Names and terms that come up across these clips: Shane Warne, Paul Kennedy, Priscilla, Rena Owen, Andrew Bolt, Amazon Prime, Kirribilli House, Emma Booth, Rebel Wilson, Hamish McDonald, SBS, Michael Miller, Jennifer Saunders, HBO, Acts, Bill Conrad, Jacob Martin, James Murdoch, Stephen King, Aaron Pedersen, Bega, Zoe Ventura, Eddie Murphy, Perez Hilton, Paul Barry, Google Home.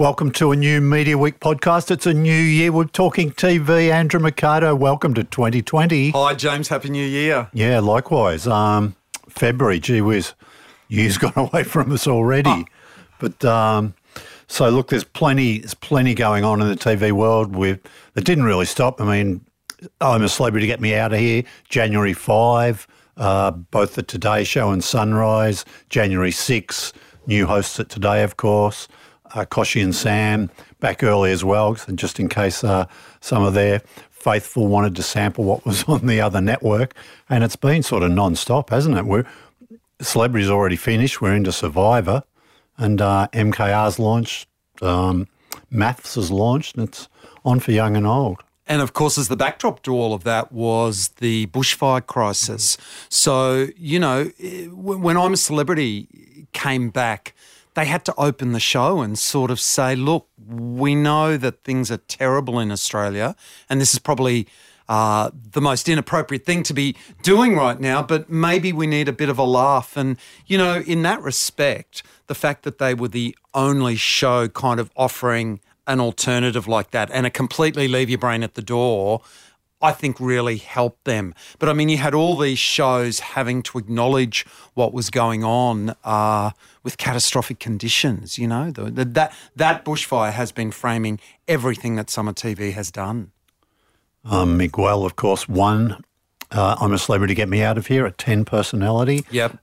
Welcome to a new Media Week podcast. It's a new year. We're talking TV. Andrew Macario, welcome to 2020. Hi, James. Happy New Year. Yeah, likewise. February, gee whiz, year's gone away from us already. Oh. But so, look, there's plenty going on in the TV world. It didn't really stop. I mean, I'm a Celebrity, Get Me Out of Here, January 5, both the Today Show and Sunrise, January 6, new hosts at Today, of course. Koshy and Sam back early as well, just in case some of their faithful wanted to sample what was on the other network. And it's been sort of non-stop, hasn't it? Celebrity's already finished. We're into Survivor, and MKR's launched, Maths has launched, and it's on for young and old. And, of course, as the backdrop to all of that was the bushfire crisis. So, you know, when I'm a Celebrity came back, they had to open the show and sort of say, look, we know that things are terrible in Australia, and this is probably the most inappropriate thing to be doing right now, but maybe we need a bit of a laugh. And, you know, in that respect, the fact that they were the only show kind of offering an alternative like that and a completely leave your brain at the door, I think really helped them. But, I mean, you had all these shows having to acknowledge what was going on with catastrophic conditions, you know. That bushfire has been framing everything that summer TV has done. Miguel, of course, won I'm a Celebrity, Get Me Out of Here, a 10 personality. Yep.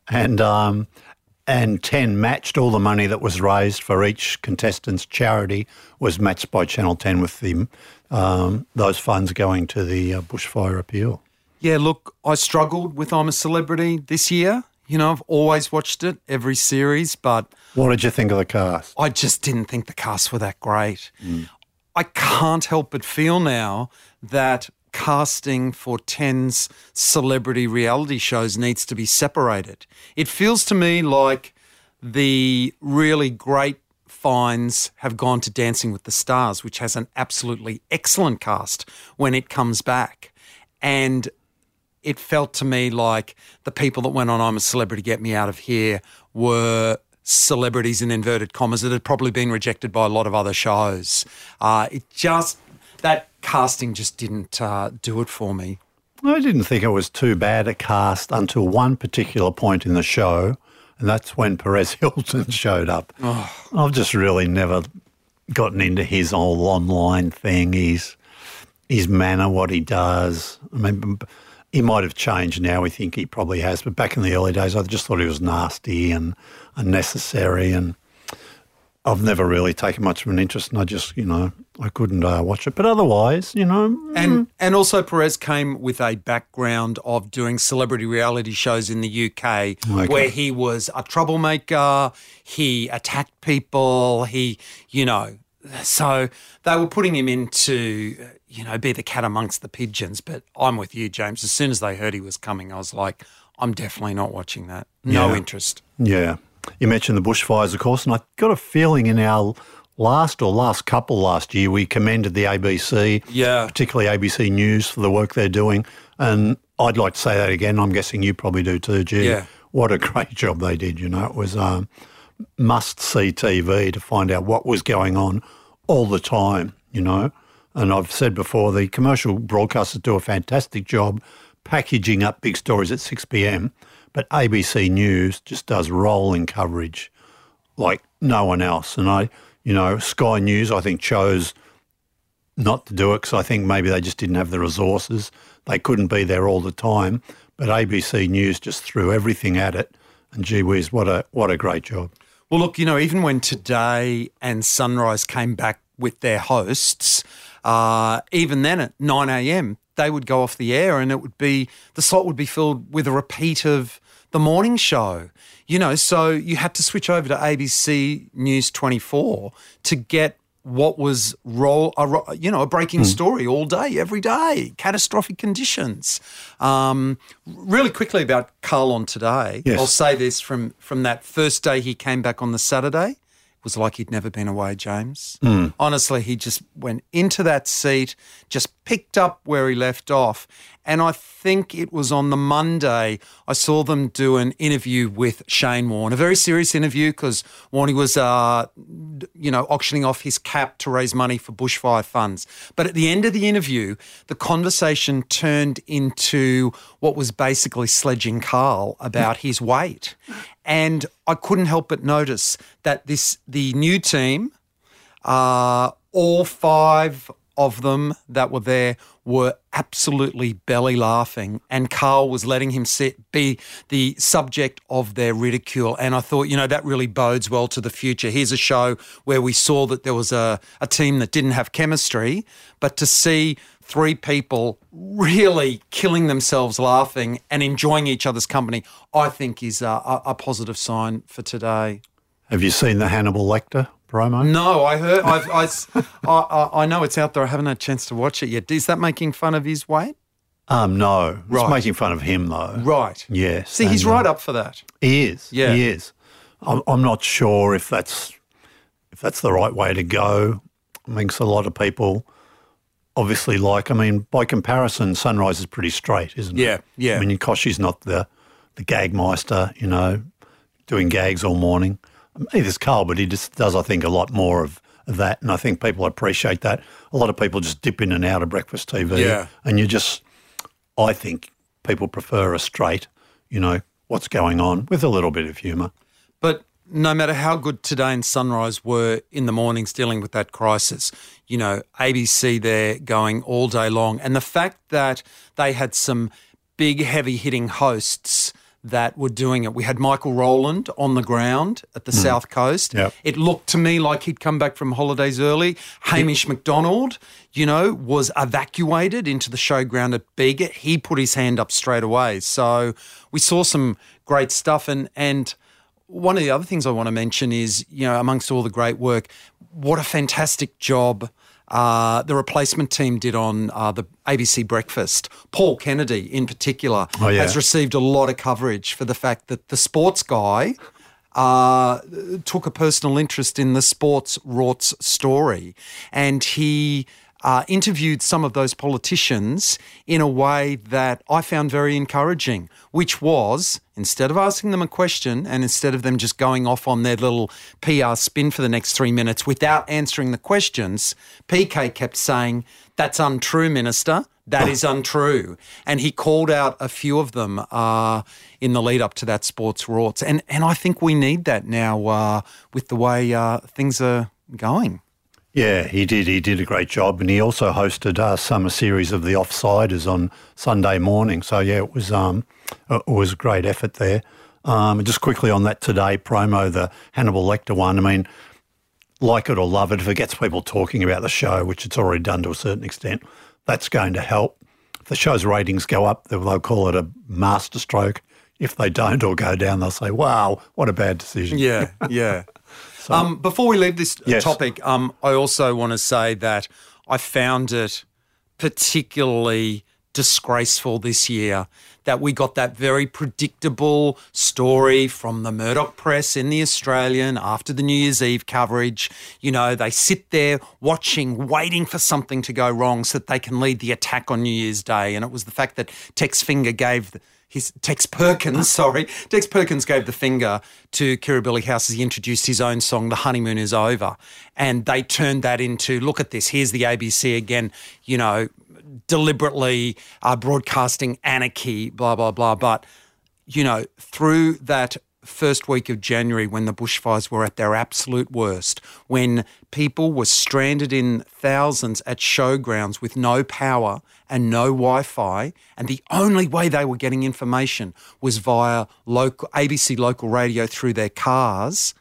And 10 matched. All the money that was raised for each contestant's charity was matched by Channel 10 with the, those funds going to the bushfire appeal. Yeah, look, I struggled with I'm a Celebrity this year. You know, I've always watched it, every series, but... What did you think of the cast? I just didn't think the cast were that great. Mm. I can't help but feel now that casting for 10's celebrity reality shows needs to be separated. It feels to me like the really great finds have gone to Dancing with the Stars, which has an absolutely excellent cast when it comes back. And it felt to me like the people that went on I'm a Celebrity, Get Me Out of Here were celebrities in inverted commas that had probably been rejected by a lot of other shows. That casting just didn't do it for me. I didn't think it was too bad a cast until one particular point in the show, and that's when Perez Hilton showed up. Oh. I've just really never gotten into his whole online thing, his manner, what he does. I mean, he might have changed now. We think he probably has, but back in the early days, I just thought he was nasty and unnecessary, and I've never really taken much of an interest, and I just, you know, I couldn't watch it. But otherwise, you know. And also Perez came with a background of doing celebrity reality shows in the UK, okay, where he was a troublemaker, he attacked people, you know. So they were putting him in to, you know, be the cat amongst the pigeons. But I'm with you, James. As soon as they heard he was coming, I was like, I'm definitely not watching that. No interest. Yeah. You mentioned the bushfires, of course, and I got a feeling in our last year we commended the ABC, particularly ABC News, for the work they're doing, and I'd like to say that again. I'm guessing you probably do too, G. Yeah. What a great job they did, you know. It was must-see TV to find out what was going on all the time, you know. And I've said before, the commercial broadcasters do a fantastic job packaging up big stories at 6 p.m., but ABC News just does rolling coverage like no one else. And Sky News, I think, chose not to do it because I think maybe they just didn't have the resources. They couldn't be there all the time. But ABC News just threw everything at it. And gee whiz, what a great job. Well, look, you know, even when Today and Sunrise came back with their hosts, even then at 9 a.m., they would go off the air and it would be, the slot would be filled with a repeat of the morning show, you know, so you had to switch over to ABC News 24 to get what was a breaking story all day, every day, catastrophic conditions. Really quickly about Carl on Today, yes. I'll say this from that first day he came back on the Saturday, was like he'd never been away, James. Mm. Honestly, he just went into that seat, just picked up where he left off. And I think it was on the Monday I saw them do an interview with Shane Warne, a very serious interview because Warne was, auctioning off his cap to raise money for bushfire funds. But at the end of the interview, the conversation turned into what was basically sledging Carl about his weight. And I couldn't help but notice that the new team, all five of them that were there were absolutely belly laughing, and Carl was letting him be the subject of their ridicule. And I thought, that really bodes well to the future. Here's a show where we saw that there was a team that didn't have chemistry, but to see three people really killing themselves laughing and enjoying each other's company, I think is a positive sign for today. Have you seen the Hannibal Lecter promo? No, I heard. I know it's out there. I haven't had a chance to watch it yet. Is that making fun of his weight? No, right. It's making fun of him though. Right. Yes. See, he's right up for that. He is. Yeah, he is. I'm not sure if that's the right way to go. I think a lot of people obviously by comparison, Sunrise is pretty straight, isn't it? Yeah, yeah. I mean, Koshy's not the gagmeister, doing gags all morning. Neither is Carl, but he just does, I think, a lot more of that, and I think people appreciate that. A lot of people just dip in and out of breakfast TV, and I think people prefer a straight, what's going on with a little bit of humour. But no matter how good Today and Sunrise were in the mornings dealing with that crisis, ABC there going all day long, and the fact that they had some big heavy-hitting hosts that were doing it. We had Michael Rowland on the ground at the South Coast. Yep. It looked to me like he'd come back from holidays early. Hamish McDonald, was evacuated into the showground at Bega. He put his hand up straight away. So we saw some great stuff. And one of the other things I want to mention is, amongst all the great work, what a fantastic job the replacement team did on the ABC Breakfast. Paul Kennedy in particular has received a lot of coverage for the fact that the sports guy took a personal interest in the sports rort's story, and he interviewed some of those politicians in a way that I found very encouraging, which was instead of asking them a question and instead of them just going off on their little PR spin for the next 3 minutes without answering the questions, PK kept saying, "That's untrue, Minister. That is untrue." And he called out a few of them in the lead up to that sports rorts. And I think we need that now with the way things are going. Yeah, he did. He did a great job, and he also hosted our summer series of the Offsiders on Sunday morning. So yeah, it was a great effort there. Just quickly on that Today promo, the Hannibal Lecter one. I mean, like it or love it, if it gets people talking about the show, which it's already done to a certain extent, that's going to help. If the show's ratings go up, they'll call it a masterstroke. If they don't or go down, they'll say, "Wow, what a bad decision." Yeah, yeah. So, before we leave this topic, I also want to say that I found it particularly disgraceful this year that we got that very predictable story from the Murdoch press in The Australian after the New Year's Eve coverage. They sit there watching, waiting for something to go wrong so that they can lead the attack on New Year's Day. And it was the fact that Tex Perkins gave the finger to Kirribilli House as he introduced his own song, "The Honeymoon Is Over." And they turned that into, look at this, here's the ABC again, deliberately broadcasting anarchy, blah, blah, blah. But, through that first week of January when the bushfires were at their absolute worst, when people were stranded in thousands at showgrounds with no power and no Wi-Fi, and the only way they were getting information was via ABC local radio through their cars.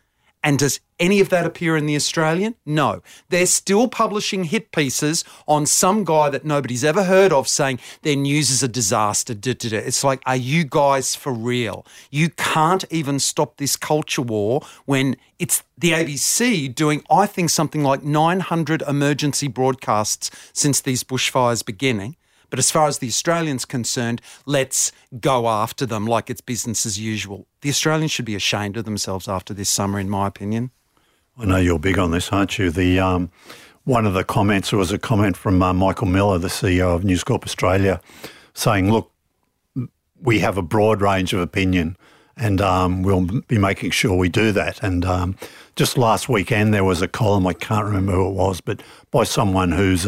And does any of that appear in The Australian? No. They're still publishing hit pieces on some guy that nobody's ever heard of saying their news is a disaster. It's like, are you guys for real? You can't even stop this culture war when it's the ABC doing, I think, something like 900 emergency broadcasts since these bushfires beginning. But as far as The Australian's concerned, let's go after them like it's business as usual. The Australians should be ashamed of themselves after this summer, in my opinion. I know you're big on this, aren't you? The one of the comments was a comment from Michael Miller, the CEO of News Corp Australia, saying, look, we have a broad range of opinion and we'll be making sure we do that. And just last weekend there was a column, I can't remember who it was, but by someone who's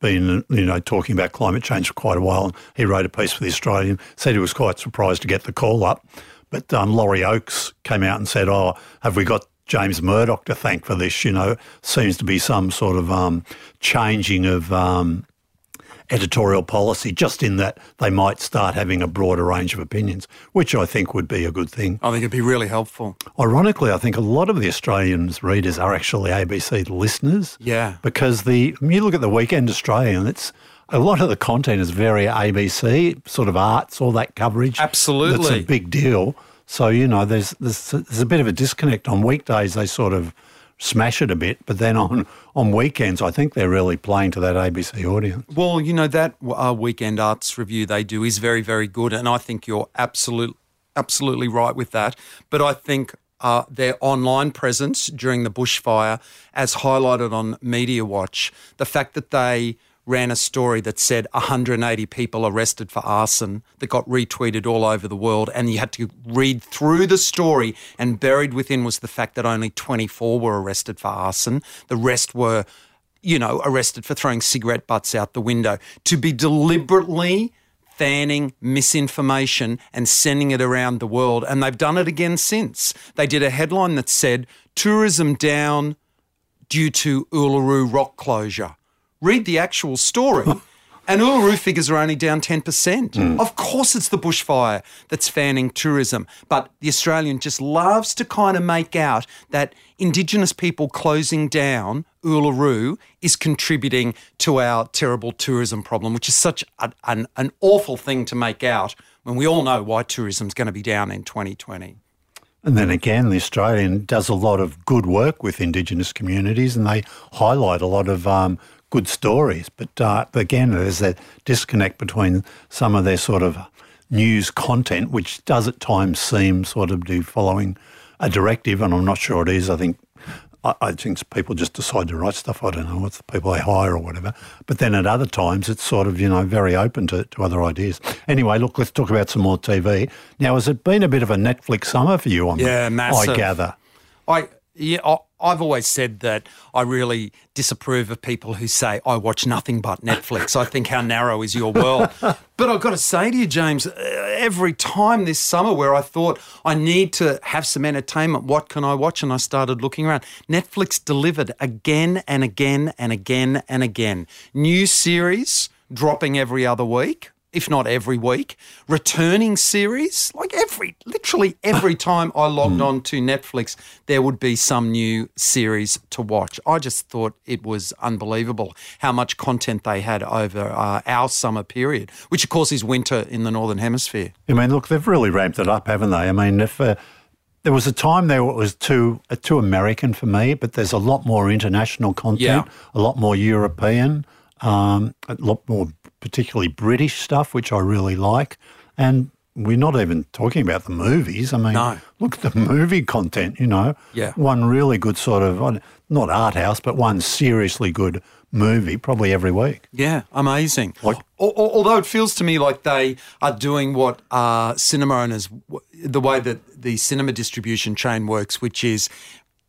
been, you know, talking about climate change for quite a while. He wrote a piece for The Australian, said he was quite surprised to get the call up. But Laurie Oakes came out and said, oh, have we got James Murdoch to thank for this? You know, seems to be some sort of changing of editorial policy, just in that they might start having a broader range of opinions, which I think would be a good thing. I think it'd be really helpful. Ironically, I think a lot of the Australian's readers are actually ABC listeners. Yeah. Because you look at the Weekend Australian, it's a lot of the content is very ABC, sort of arts, all that coverage. Absolutely. That's a big deal. So, you know, there's a bit of a disconnect. On weekdays they sort of smash it a bit, but then on weekends I think they're really playing to that ABC audience. Well, you know, that Weekend Arts review they do is very, very good, and I think you're absolutely right with that. But I think their online presence during the bushfire, as highlighted on Media Watch, the fact that they ran a story that said 180 people arrested for arson that got retweeted all over the world, and you had to read through the story, and buried within was the fact that only 24 were arrested for arson. The rest were, you know, arrested for throwing cigarette butts out the window. To be deliberately fanning misinformation and sending it around the world, and they've done it again since. They did a headline that said, tourism down due to Uluru rock closure. Read the actual story, and Uluru figures are only down 10%. Mm. Of course it's the bushfire that's fanning tourism, but The Australian just loves to kind of make out that Indigenous people closing down Uluru is contributing to our terrible tourism problem, which is such an awful thing to make out when we all know why tourism's going to be down in 2020. And then again, The Australian does a lot of good work with Indigenous communities, and they highlight a lot of good stories. But again, there's that disconnect between some of their sort of news content, which does at times seem sort of to be following a directive, and I'm not sure it is. I think people just decide to write stuff. I don't know, it's the people they hire or whatever. But then at other times, it's sort of, you know, very open to other ideas. Anyway, look, let's talk about some more TV. Now, has it been a bit of a Netflix summer for you? Yeah, massive. I gather. I've always said that I really disapprove of people who say, I watch nothing but Netflix. I think, how narrow is your world? But I've got to say to you, James, every time this summer where I thought I need to have some entertainment, what can I watch? And I started looking around. Netflix delivered again and again and again and again. New series dropping every other week, if not every week. Returning series, like literally every time I logged on to Netflix, there would be some new series to watch. I just thought it was unbelievable how much content they had over our summer period, which of course is winter in the Northern Hemisphere. I mean, look, they've really ramped it up, haven't they? I mean, if there was a time there it was too American for me, but there's a lot more international content, a lot more European, a lot more particularly British stuff, which I really like. And we're not even talking about the movies. I mean, Look at the movie content, you know. Yeah. One really good sort of, not art house, but one seriously good movie probably every week. Yeah, amazing. Like, although it feels to me like they are doing what cinema owners, the way that the cinema distribution chain works, which is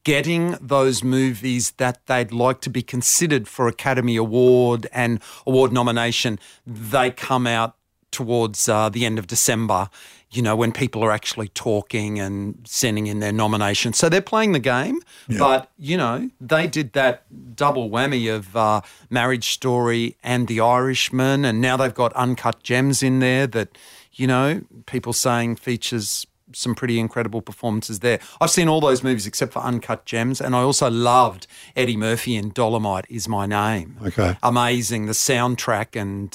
getting those movies that they'd like to be considered for Academy Award and award nomination. They come out towards the end of December, you know, when people are actually talking and sending in their nominations. So they're playing the game, but, you know, they did that double whammy of Marriage Story and The Irishman, and now they've got Uncut Gems in there that, you know, people saying features some pretty incredible performances there. I've seen all those movies except for Uncut Gems, and I also loved Eddie Murphy in Dolomite Is My Name. Okay. Amazing, the soundtrack, and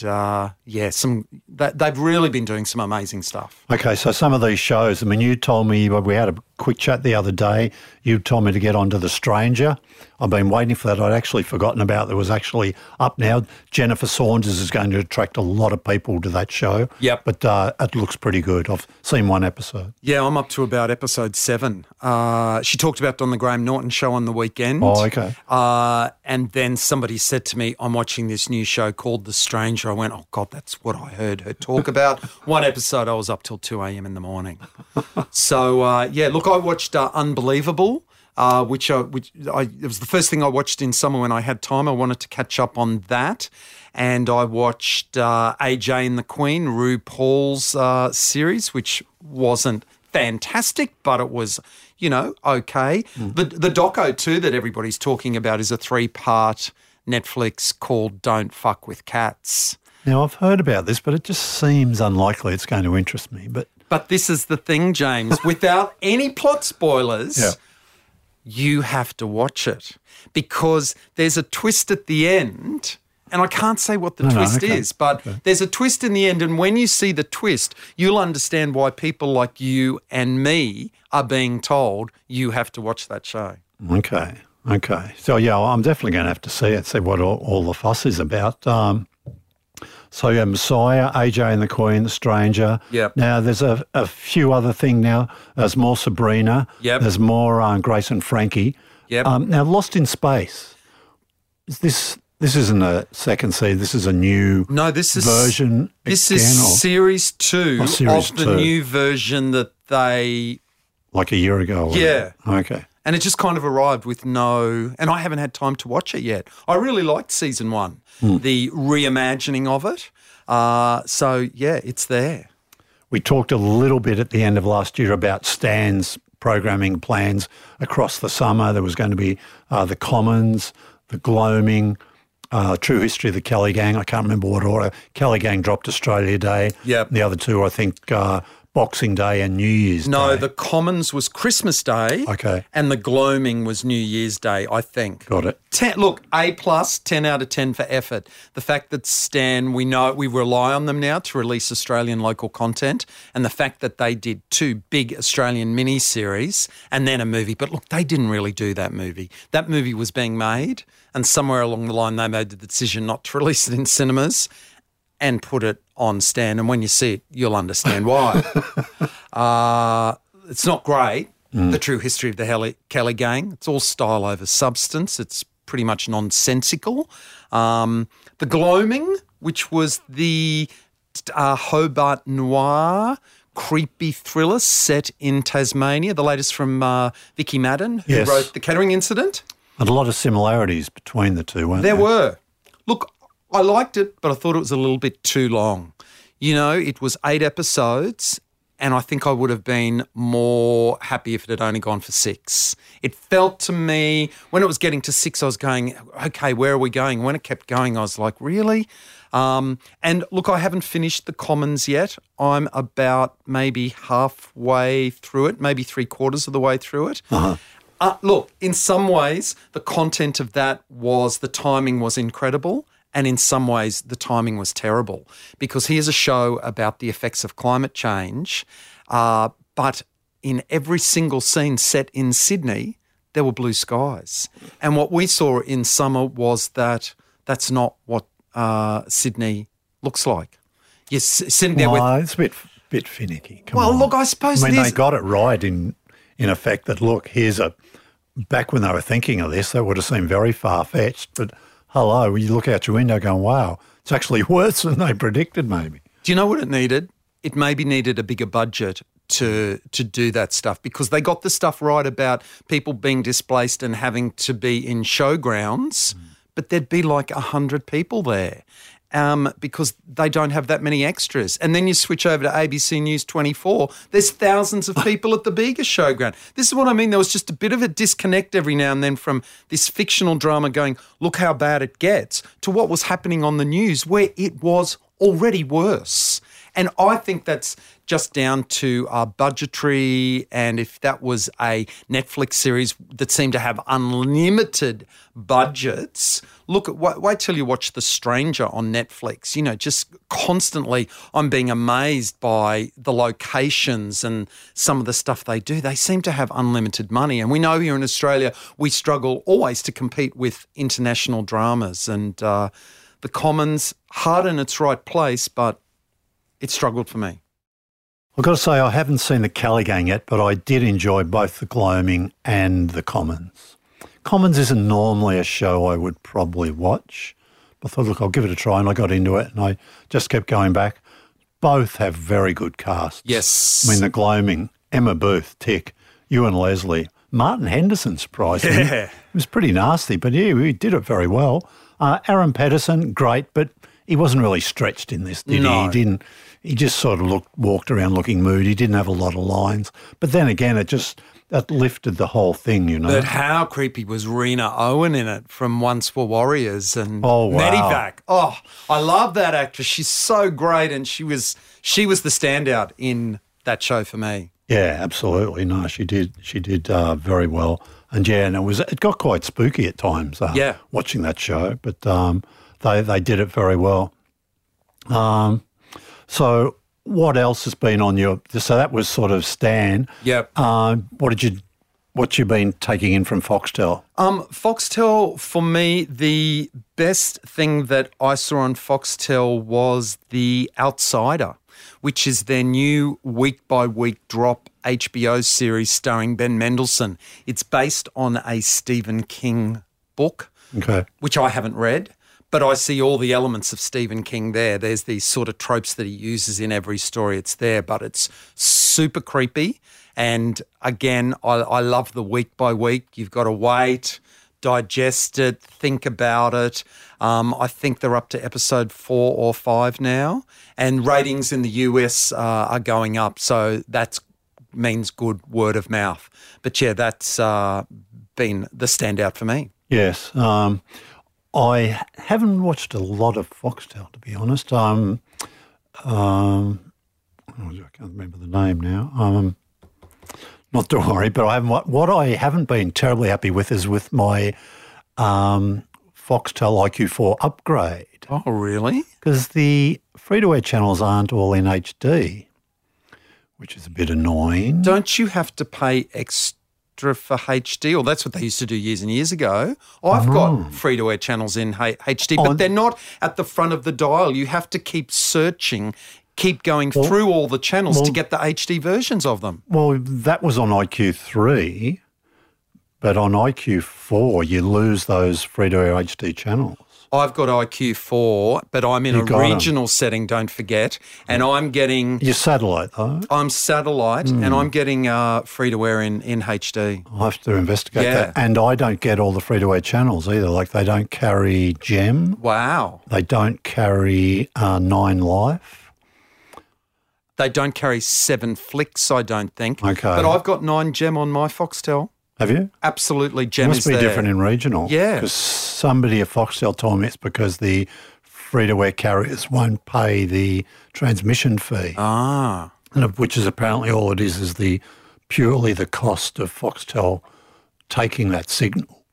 they've really been doing some amazing stuff. Okay, so some of these shows, I mean, you told me we had a quick chat the other day, you told me to get onto The Stranger. I've been waiting for that. I'd actually forgotten about it. It was actually up now. Jennifer Saunders is going to attract a lot of people to that show. Yep. But it looks pretty good. I've seen one episode. Yeah, I'm up to about episode 7. She talked about it on the Graham Norton show on the weekend. Oh, okay. And then somebody said to me, I'm watching this new show called The Stranger. I went, oh, God, that's what I heard her talk about. One episode, I was up till 2 a.m. in the morning. So, yeah, look, I watched Unbelievable. It was the first thing I watched in summer when I had time. I wanted to catch up on that. And I watched AJ and the Queen, RuPaul's series, which wasn't fantastic, but it was, you know, okay. Mm. The doco too that everybody's talking about is a 3-part Netflix called Don't Fuck With Cats. Now, I've heard about this, but it just seems unlikely it's going to interest me. But this is the thing, James. Without any plot spoilers... Yeah. You have to watch it because there's a twist at the end, and I can't say what the twist is, but there's a twist in the end, and when you see the twist, you'll understand why people like you and me are being told you have to watch that show. Okay. So, yeah, I'm definitely going to have to see what all the fuss is about. So, yeah, Messiah, AJ and the Queen, The Stranger. Yep. Now, there's a few other things now. There's more Sabrina. Yep. There's more Grace and Frankie. Yep. Now, Lost in Space. This isn't a second season. This is a new version. This is series 2 of the new version that they... Like a year ago. Yeah. Okay. And it just kind of arrived with and I haven't had time to watch it yet. I really liked season 1, the reimagining of it. So, yeah, it's there. We talked a little bit at the end of last year about Stan's programming plans across the summer. There was going to be The Commons, The Gloaming, True History of the Kelly Gang. I can't remember what order. Kelly Gang dropped Australia Day. Yep. The other two, I think... Boxing Day and New Year's Day. No, The Commons was Christmas Day. Okay. And The Gloaming was New Year's Day, I think. Got it. 10, look, A+, 10 out of 10 for effort. The fact that Stan, we rely on them now to release Australian local content, and the fact that they did 2 big Australian miniseries and then a movie. But, look, they didn't really do that movie. That movie was being made, and somewhere along the line they made the decision not to release it in cinemas and put it on Stan, and when you see it, you'll understand why. It's not great, The True History of the Kelly Gang. It's all style over substance. It's pretty much nonsensical. The Gloaming, which was the Hobart Noir creepy thriller set in Tasmania, the latest from Vicky Madden, who wrote The Kettering Incident. And a lot of similarities between the two, weren't there? There were. Look, I liked it, but I thought it was a little bit too long. You know, it was 8 episodes, and I think I would have been more happy if it had only gone for 6. It felt to me, when it was getting to 6, I was going, okay, where are we going? When it kept going, I was like, really? And look, I haven't finished The Commons yet. I'm about maybe halfway through it, maybe 3/4 of the way through it. Uh-huh. Look, in some ways, the content of that the timing was incredible. And in some ways, the timing was terrible because here's a show about the effects of climate change, but in every single scene set in Sydney, there were blue skies. And what we saw in summer was that's not what Sydney looks like. You're sitting there it's a bit finicky. Come on. Look, I suppose they got it right in effect that, look, back when they were thinking of this, that would have seemed very far-fetched, but... Hello, you look out your window going, wow, it's actually worse than they predicted maybe. Do you know what it needed? It maybe needed a bigger budget to do that stuff because they got the stuff right about people being displaced and having to be in showgrounds, but there'd be like 100 people there because they don't have that many extras. And then you switch over to ABC News 24, there's thousands of people at the Bega showground. This is what I mean. There was just a bit of a disconnect every now and then from this fictional drama going, look how bad it gets, to what was happening on the news where it was already worse. And I think that's just down to budgetary, and if that was a Netflix series that seemed to have unlimited budgets, look, wait till you watch The Stranger on Netflix. You know, just constantly I'm being amazed by the locations and some of the stuff they do. They seem to have unlimited money. And we know here in Australia we struggle always to compete with international dramas, and The Commons, hard in its right place, but it struggled for me. I've got to say, I haven't seen The Caligang yet, but I did enjoy both The Gloaming and The Commons. Commons isn't normally a show I would probably watch, but I thought, look, I'll give it a try, and I got into it, and I just kept going back. Both have very good casts. Yes. I mean, The Gloaming, Emma Booth, Tick, Ewan Leslie, Martin Henderson, surprisingly. Yeah. It was pretty nasty, but yeah, he did it very well. Aaron Pedersen, great, but he wasn't really stretched in this, did he? He didn't. He just sort of walked around looking moody. He didn't have a lot of lines. But then again, that lifted the whole thing, you know. But how creepy was Rena Owen in it from Once Were Warriors and Medivac? Oh, I love that actress. She's so great, and she was the standout in that show for me. Yeah, absolutely. No, she did very well. And yeah, and it got quite spooky at times. Watching that show, but they did it very well. So what else has been on your? So that was sort of Stan. Yep. What you been taking in from Foxtel? Foxtel, for me, the best thing that I saw on Foxtel was The Outsider, which is their new week-by-week drop HBO series starring Ben Mendelsohn. It's based on a Stephen King book, which I haven't read, but I see all the elements of Stephen King there. There's these sort of tropes that he uses in every story. It's there, but it's super creepy. And, again, I love the week-by-week. You've got to wait, digest it, think about it. I think they're up to episode 4 or 5 now, and ratings in the US are going up, so that means good word of mouth. But, yeah, that's been the standout for me. Yes. I haven't watched a lot of Foxtel, to be honest. I can't remember the name now. Not to worry, but what I haven't been terribly happy with is with my Foxtel IQ4 upgrade. Oh, really? Because the free-to-air channels aren't all in HD, which is a bit annoying. Don't you have to pay extra for HD? Or that's what they used to do years and years ago. I've got free-to-air channels in HD, but they're not at the front of the dial. You have to keep searching, keep going through all the channels to get the HD versions of them. Well, that was on IQ3, but on IQ4 you lose those free-to-air HD channels. I've got IQ4, but I'm in a regional setting, don't forget, and I'm getting... You're satellite, though? I'm satellite, and I'm getting free-to-air in HD. I'll have to investigate that. And I don't get all the free-to-air channels either. Like, they don't carry Gem. Wow. They don't carry 9 Life. They don't carry 7 Flicks, I don't think. Okay. But I've got 9 Gem on my Foxtel. Have you? Absolutely, Gem is there. It must be different in regional. Yeah. Because somebody at Foxtel told me it's because the free-to-air carriers won't pay the transmission fee. Ah. Which is apparently all it is the purely the cost of Foxtel taking that signal.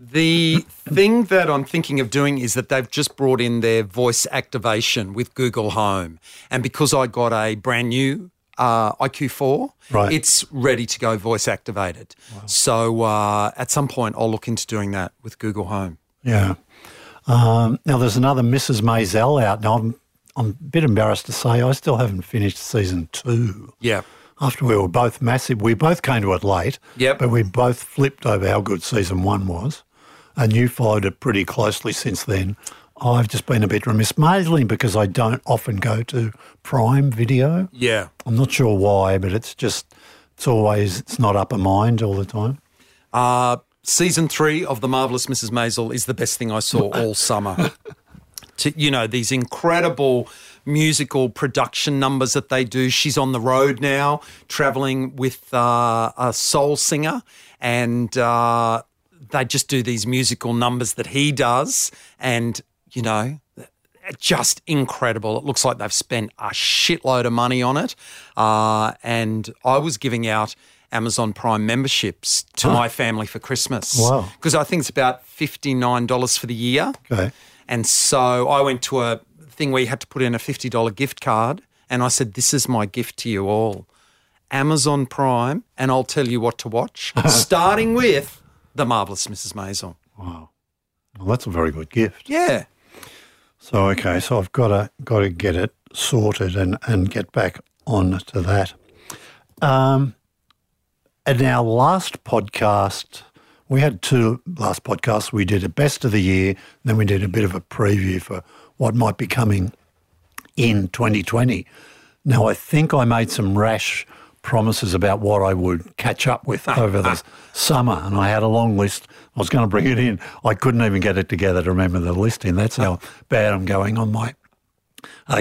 The thing that I'm thinking of doing is that they've just brought in their voice activation with Google Home. And because I got a brand new IQ4, it's ready to go voice activated. Wow. So at some point I'll look into doing that with Google Home. Yeah. Now there's another Mrs. Maisel out. Now I'm a bit embarrassed to say I still haven't finished season 2. Yeah. After we were both massive. We both came to it late, but we both flipped over how good season 1 was. And you followed it pretty closely since then. I've just been a bit remiss, mainly because I don't often go to Prime Video. Yeah. I'm not sure why, but it's not upper mind all the time. Season 3 of The Marvellous Mrs. Maisel is the best thing I saw all summer. These incredible musical production numbers that they do. She's on the road now, travelling with a soul singer, and... they just do these musical numbers that he does, and, just incredible. It looks like they've spent a shitload of money on it. And I was giving out Amazon Prime memberships to my family for Christmas. Wow. Because I think it's about $59 for the year. Okay. And so I went to a thing where you had to put in a $50 gift card and I said, this is my gift to you all. Amazon Prime, and I'll tell you what to watch, starting with The Marvelous Mrs. Maisel. Wow. Well, that's a very good gift. Yeah. So, okay, so I've got to get it sorted and get back on to that. And our last podcast, we had two last podcasts. We did a best of the year, then we did a bit of a preview for what might be coming in 2020. Now, I think I made some rash promises about what I would catch up with over the summer, and I had a long list. I was going to bring it in. I couldn't even get it together to remember the list in. That's how bad I'm going on my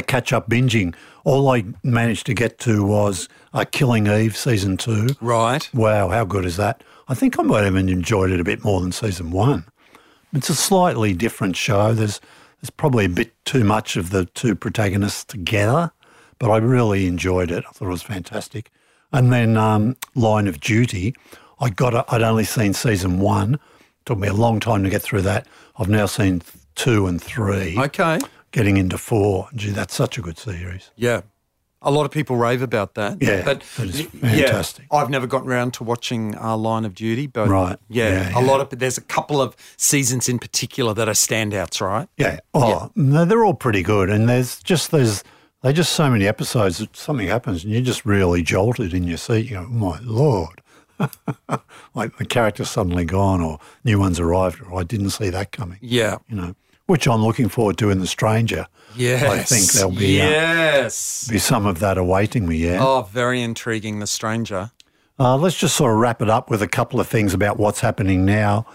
catch-up binging. All I managed to get to was Killing Eve Season 2. Right. Wow, how good is that? I think I might have even enjoyed it a bit more than Season 1. It's a slightly different show. There's probably a bit too much of the two protagonists together, but I really enjoyed it. I thought it was fantastic. And then Line of Duty, I'd only seen season 1. It took me a long time to get through that. I've now seen 2 and 3. Okay. Getting into 4. Gee, that's such a good series. Yeah. A lot of people rave about that. Yeah, but it's fantastic. Yeah, I've never gotten around to watching Line of Duty. But right. Yeah. lot of – there's a couple of seasons in particular that are standouts, right? Yeah. Oh, yeah. No, they're all pretty good. And there's they're just so many episodes that something happens and you're just really jolted in your seat. You go, my Lord, like the character's suddenly gone or new one's arrived or I didn't see that coming. Yeah. You know, which I'm looking forward to in The Stranger. Yes. I think there'll be some of that awaiting me, yeah. Oh, very intriguing, The Stranger. Let's just sort of wrap it up with a couple of things about what's happening now.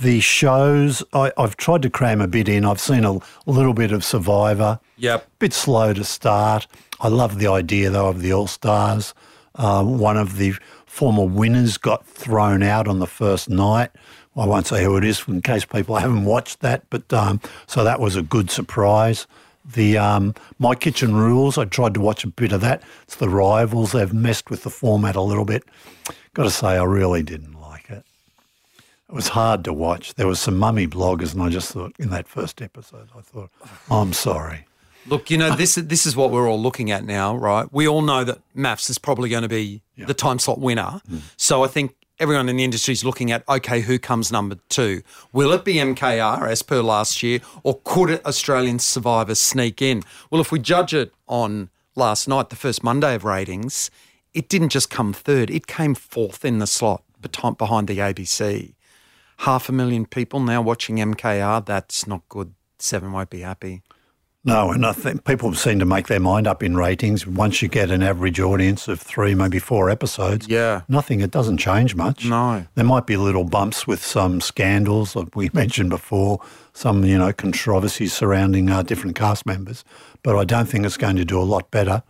The shows, I've tried to cram a bit in. I've seen a little bit of Survivor. Yep. Bit slow to start. I love the idea, though, of the All-Stars. One of the former winners got thrown out on the first night. I won't say who it is in case people haven't watched that, but so that was a good surprise. The My Kitchen Rules, I tried to watch a bit of that. It's the rivals. They've messed with the format a little bit. Got to say, I really didn't like it. It was hard to watch. There was some mummy bloggers and I just thought in that first episode, I'm sorry. Look, you know, this is what we're all looking at now, right? We all know that MAFS is probably going to be the time slot winner. Mm. So I think everyone in the industry is looking at, okay, who comes number 2? Will it be MKR as per last year or could it Australian Survivor sneak in? Well, if we judge it on last night, the first Monday of ratings, it didn't just come 3rd. It came 4th in the slot behind the ABC. 500,000 people now watching MKR, that's not good. 7 won't be happy. No, and I think people seem to make their mind up in ratings. Once you get an average audience of 3, maybe 4 episodes, it doesn't change much. No. There might be little bumps with some scandals like we mentioned before, some, you know, controversies surrounding different cast members, but I don't think it's going to do a lot better.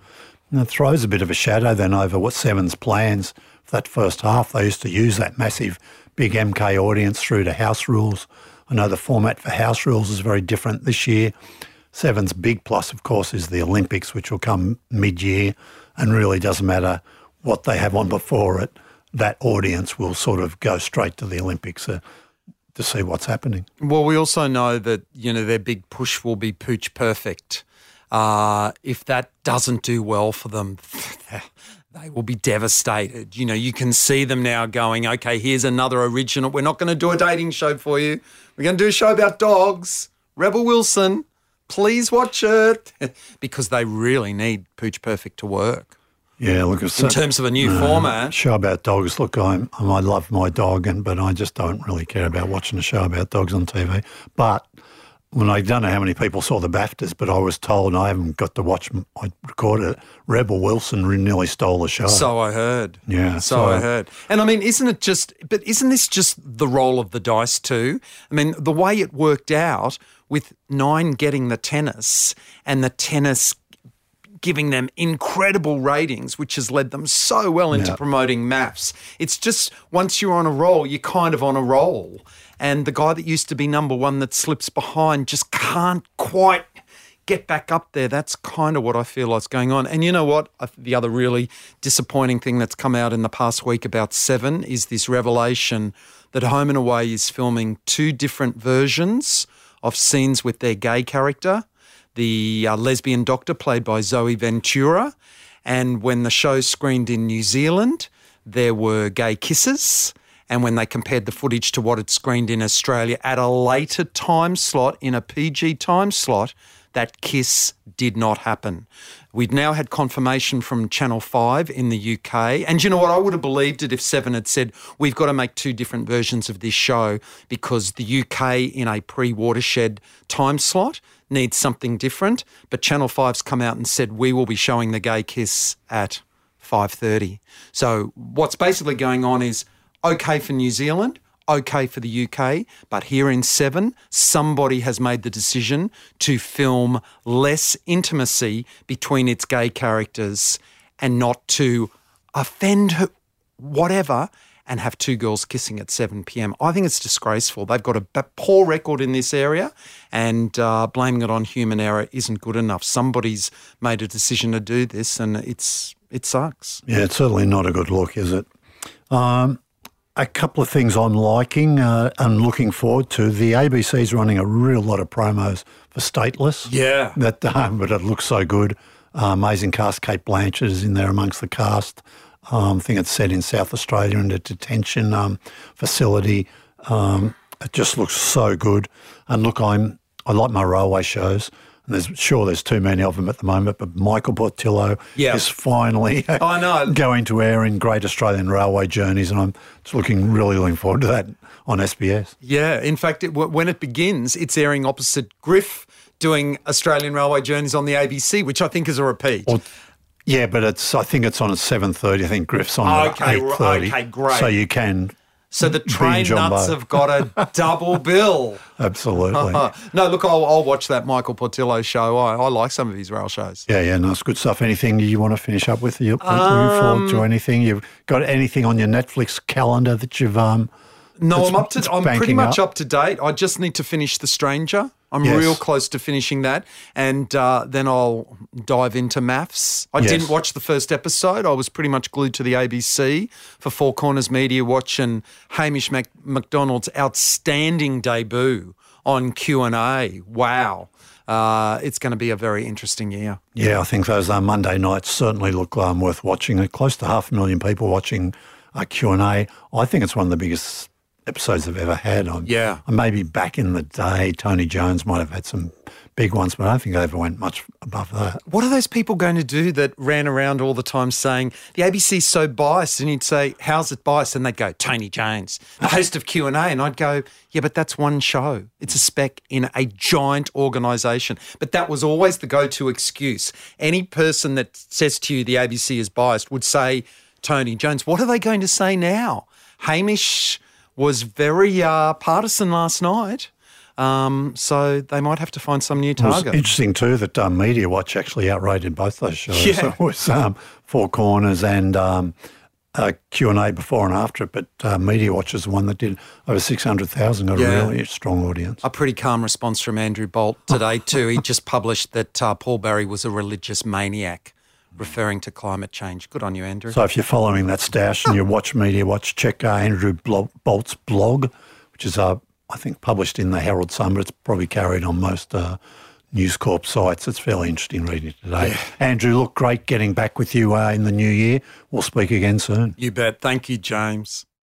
And it throws a bit of a shadow then over what Seven's plans for that first half. They used to use that massive big MK audience through to House Rules. I know the format for House Rules is very different this year. Seven's big plus, of course, is the Olympics, which will come mid-year and really doesn't matter what they have on before it. That audience will sort of go straight to the Olympics to see what's happening. Well, we also know that, you know, their big push will be Pooch Perfect. If that doesn't do well for them, they will be devastated. You know, you can see them now going, okay, here's another original. We're not going to do a dating show for you. We're going to do a show about dogs. Rebel Wilson, please watch it. Because they really need Pooch Perfect to work. Yeah, look. In terms of a new format. Show about dogs. Look, I love my dog, but I just don't really care about watching a show about dogs on TV. But when I don't know how many people saw the BAFTAs, but I was told, and I haven't got to watch, I recorded it, Rebel Wilson nearly stole the show. So I heard. Yeah. So I heard. And I mean, isn't this just the roll of the dice too? I mean, the way it worked out with 9 getting the tennis and the tennis giving them incredible ratings, which has led them so well into promoting MAFS. It's just once you're on a roll, you're kind of on a roll. And the guy that used to be number 1 that slips behind just can't quite get back up there. That's kind of what I feel like's going on. And you know what? The other really disappointing thing that's come out in the past week about Seven is this revelation that Home and Away is filming two different versions of scenes with their gay character, the lesbian doctor played by Zoe Ventura. And when the show screened in New Zealand, there were gay kisses. And when they compared the footage to what it screened in Australia at a later time slot, in a PG time slot, that kiss did not happen. We'd now had confirmation from Channel 5 in the UK. And you know what? I would have believed it if Seven had said, we've got to make two different versions of this show because the UK in a pre-watershed time slot needs something different. But Channel 5's come out and said, we will be showing the gay kiss at 5:30. So what's basically going on is okay for New Zealand, okay for the UK, but here in Seven, somebody has made the decision to film less intimacy between its gay characters and not to offend her, whatever, and have two girls kissing at 7 p.m. I think it's disgraceful. They've got a poor record in this area, and blaming it on human error isn't good enough. Somebody's made a decision to do this, and it sucks. Yeah, it's certainly not a good look, is it? A couple of things I'm liking and looking forward to. The ABC's running a real lot of promos for Stateless. Yeah. But it looks so good. Amazing cast. Kate Blanchett is in there amongst the cast. I think it's set in South Australia in a detention facility. It just looks so good. And look, I like my railway shows. And there's too many of them at the moment, but Michael Portillo is finally going to air in Great Australian Railway Journeys, and I'm really looking forward to that on SBS. Yeah, in fact, when it begins, it's airing opposite Griff doing Australian Railway Journeys on the ABC, which I think is a repeat. Yeah, but I think it's on at 7:30. I think Griff's on at 8:30. Okay, great. So the train nuts have got a double bill. Absolutely. No, look, I'll watch that Michael Portillo show. I like some of his rail shows. Yeah, nice, good stuff. Anything you want to finish up with? You looking forward to anything? You've got anything on your Netflix calendar that you've No, I'm pretty much up to date. I just need to finish The Stranger. I'm real close to finishing that, and then I'll dive into maths. I didn't watch the first episode. I was pretty much glued to the ABC for Four Corners Media Watch and Hamish McDonald's outstanding debut on Q&A. Wow. It's going to be a very interesting year. Yeah, I think those Monday nights certainly look worth watching. Close to 500,000 people watching Q&A. I think it's one of the biggest episodes I've ever had. Maybe back in the day, Tony Jones might have had some big ones, but I don't think I ever went much above that. What are those people going to do that ran around all the time saying, the ABC's so biased, and you'd say, how's it biased? And they'd go, Tony Jones, the host of Q&A. And I'd go, yeah, but that's one show. It's a speck in a giant organisation. But that was always the go-to excuse. Any person that says to you the ABC is biased would say, Tony Jones. What are they going to say now? Hamish was very partisan last night, so they might have to find some new target. It was interesting too that Media Watch actually outrated both those shows. Yeah. So it was Four Corners and Q&A before and after it, but Media Watch is the one that did over 600,000, got a really strong audience. A pretty calm response from Andrew Bolt today too. He just published that Paul Barry was a religious maniac, referring to climate change. Good on you, Andrew. So if you're following that stash and you watch Media Watch, check Andrew Bolt's blog, which is, I think, published in the Herald Sun, but it's probably carried on most News Corp sites. It's fairly interesting reading today. Yeah. Andrew, look, great getting back with you in the new year. We'll speak again soon. You bet. Thank you, James.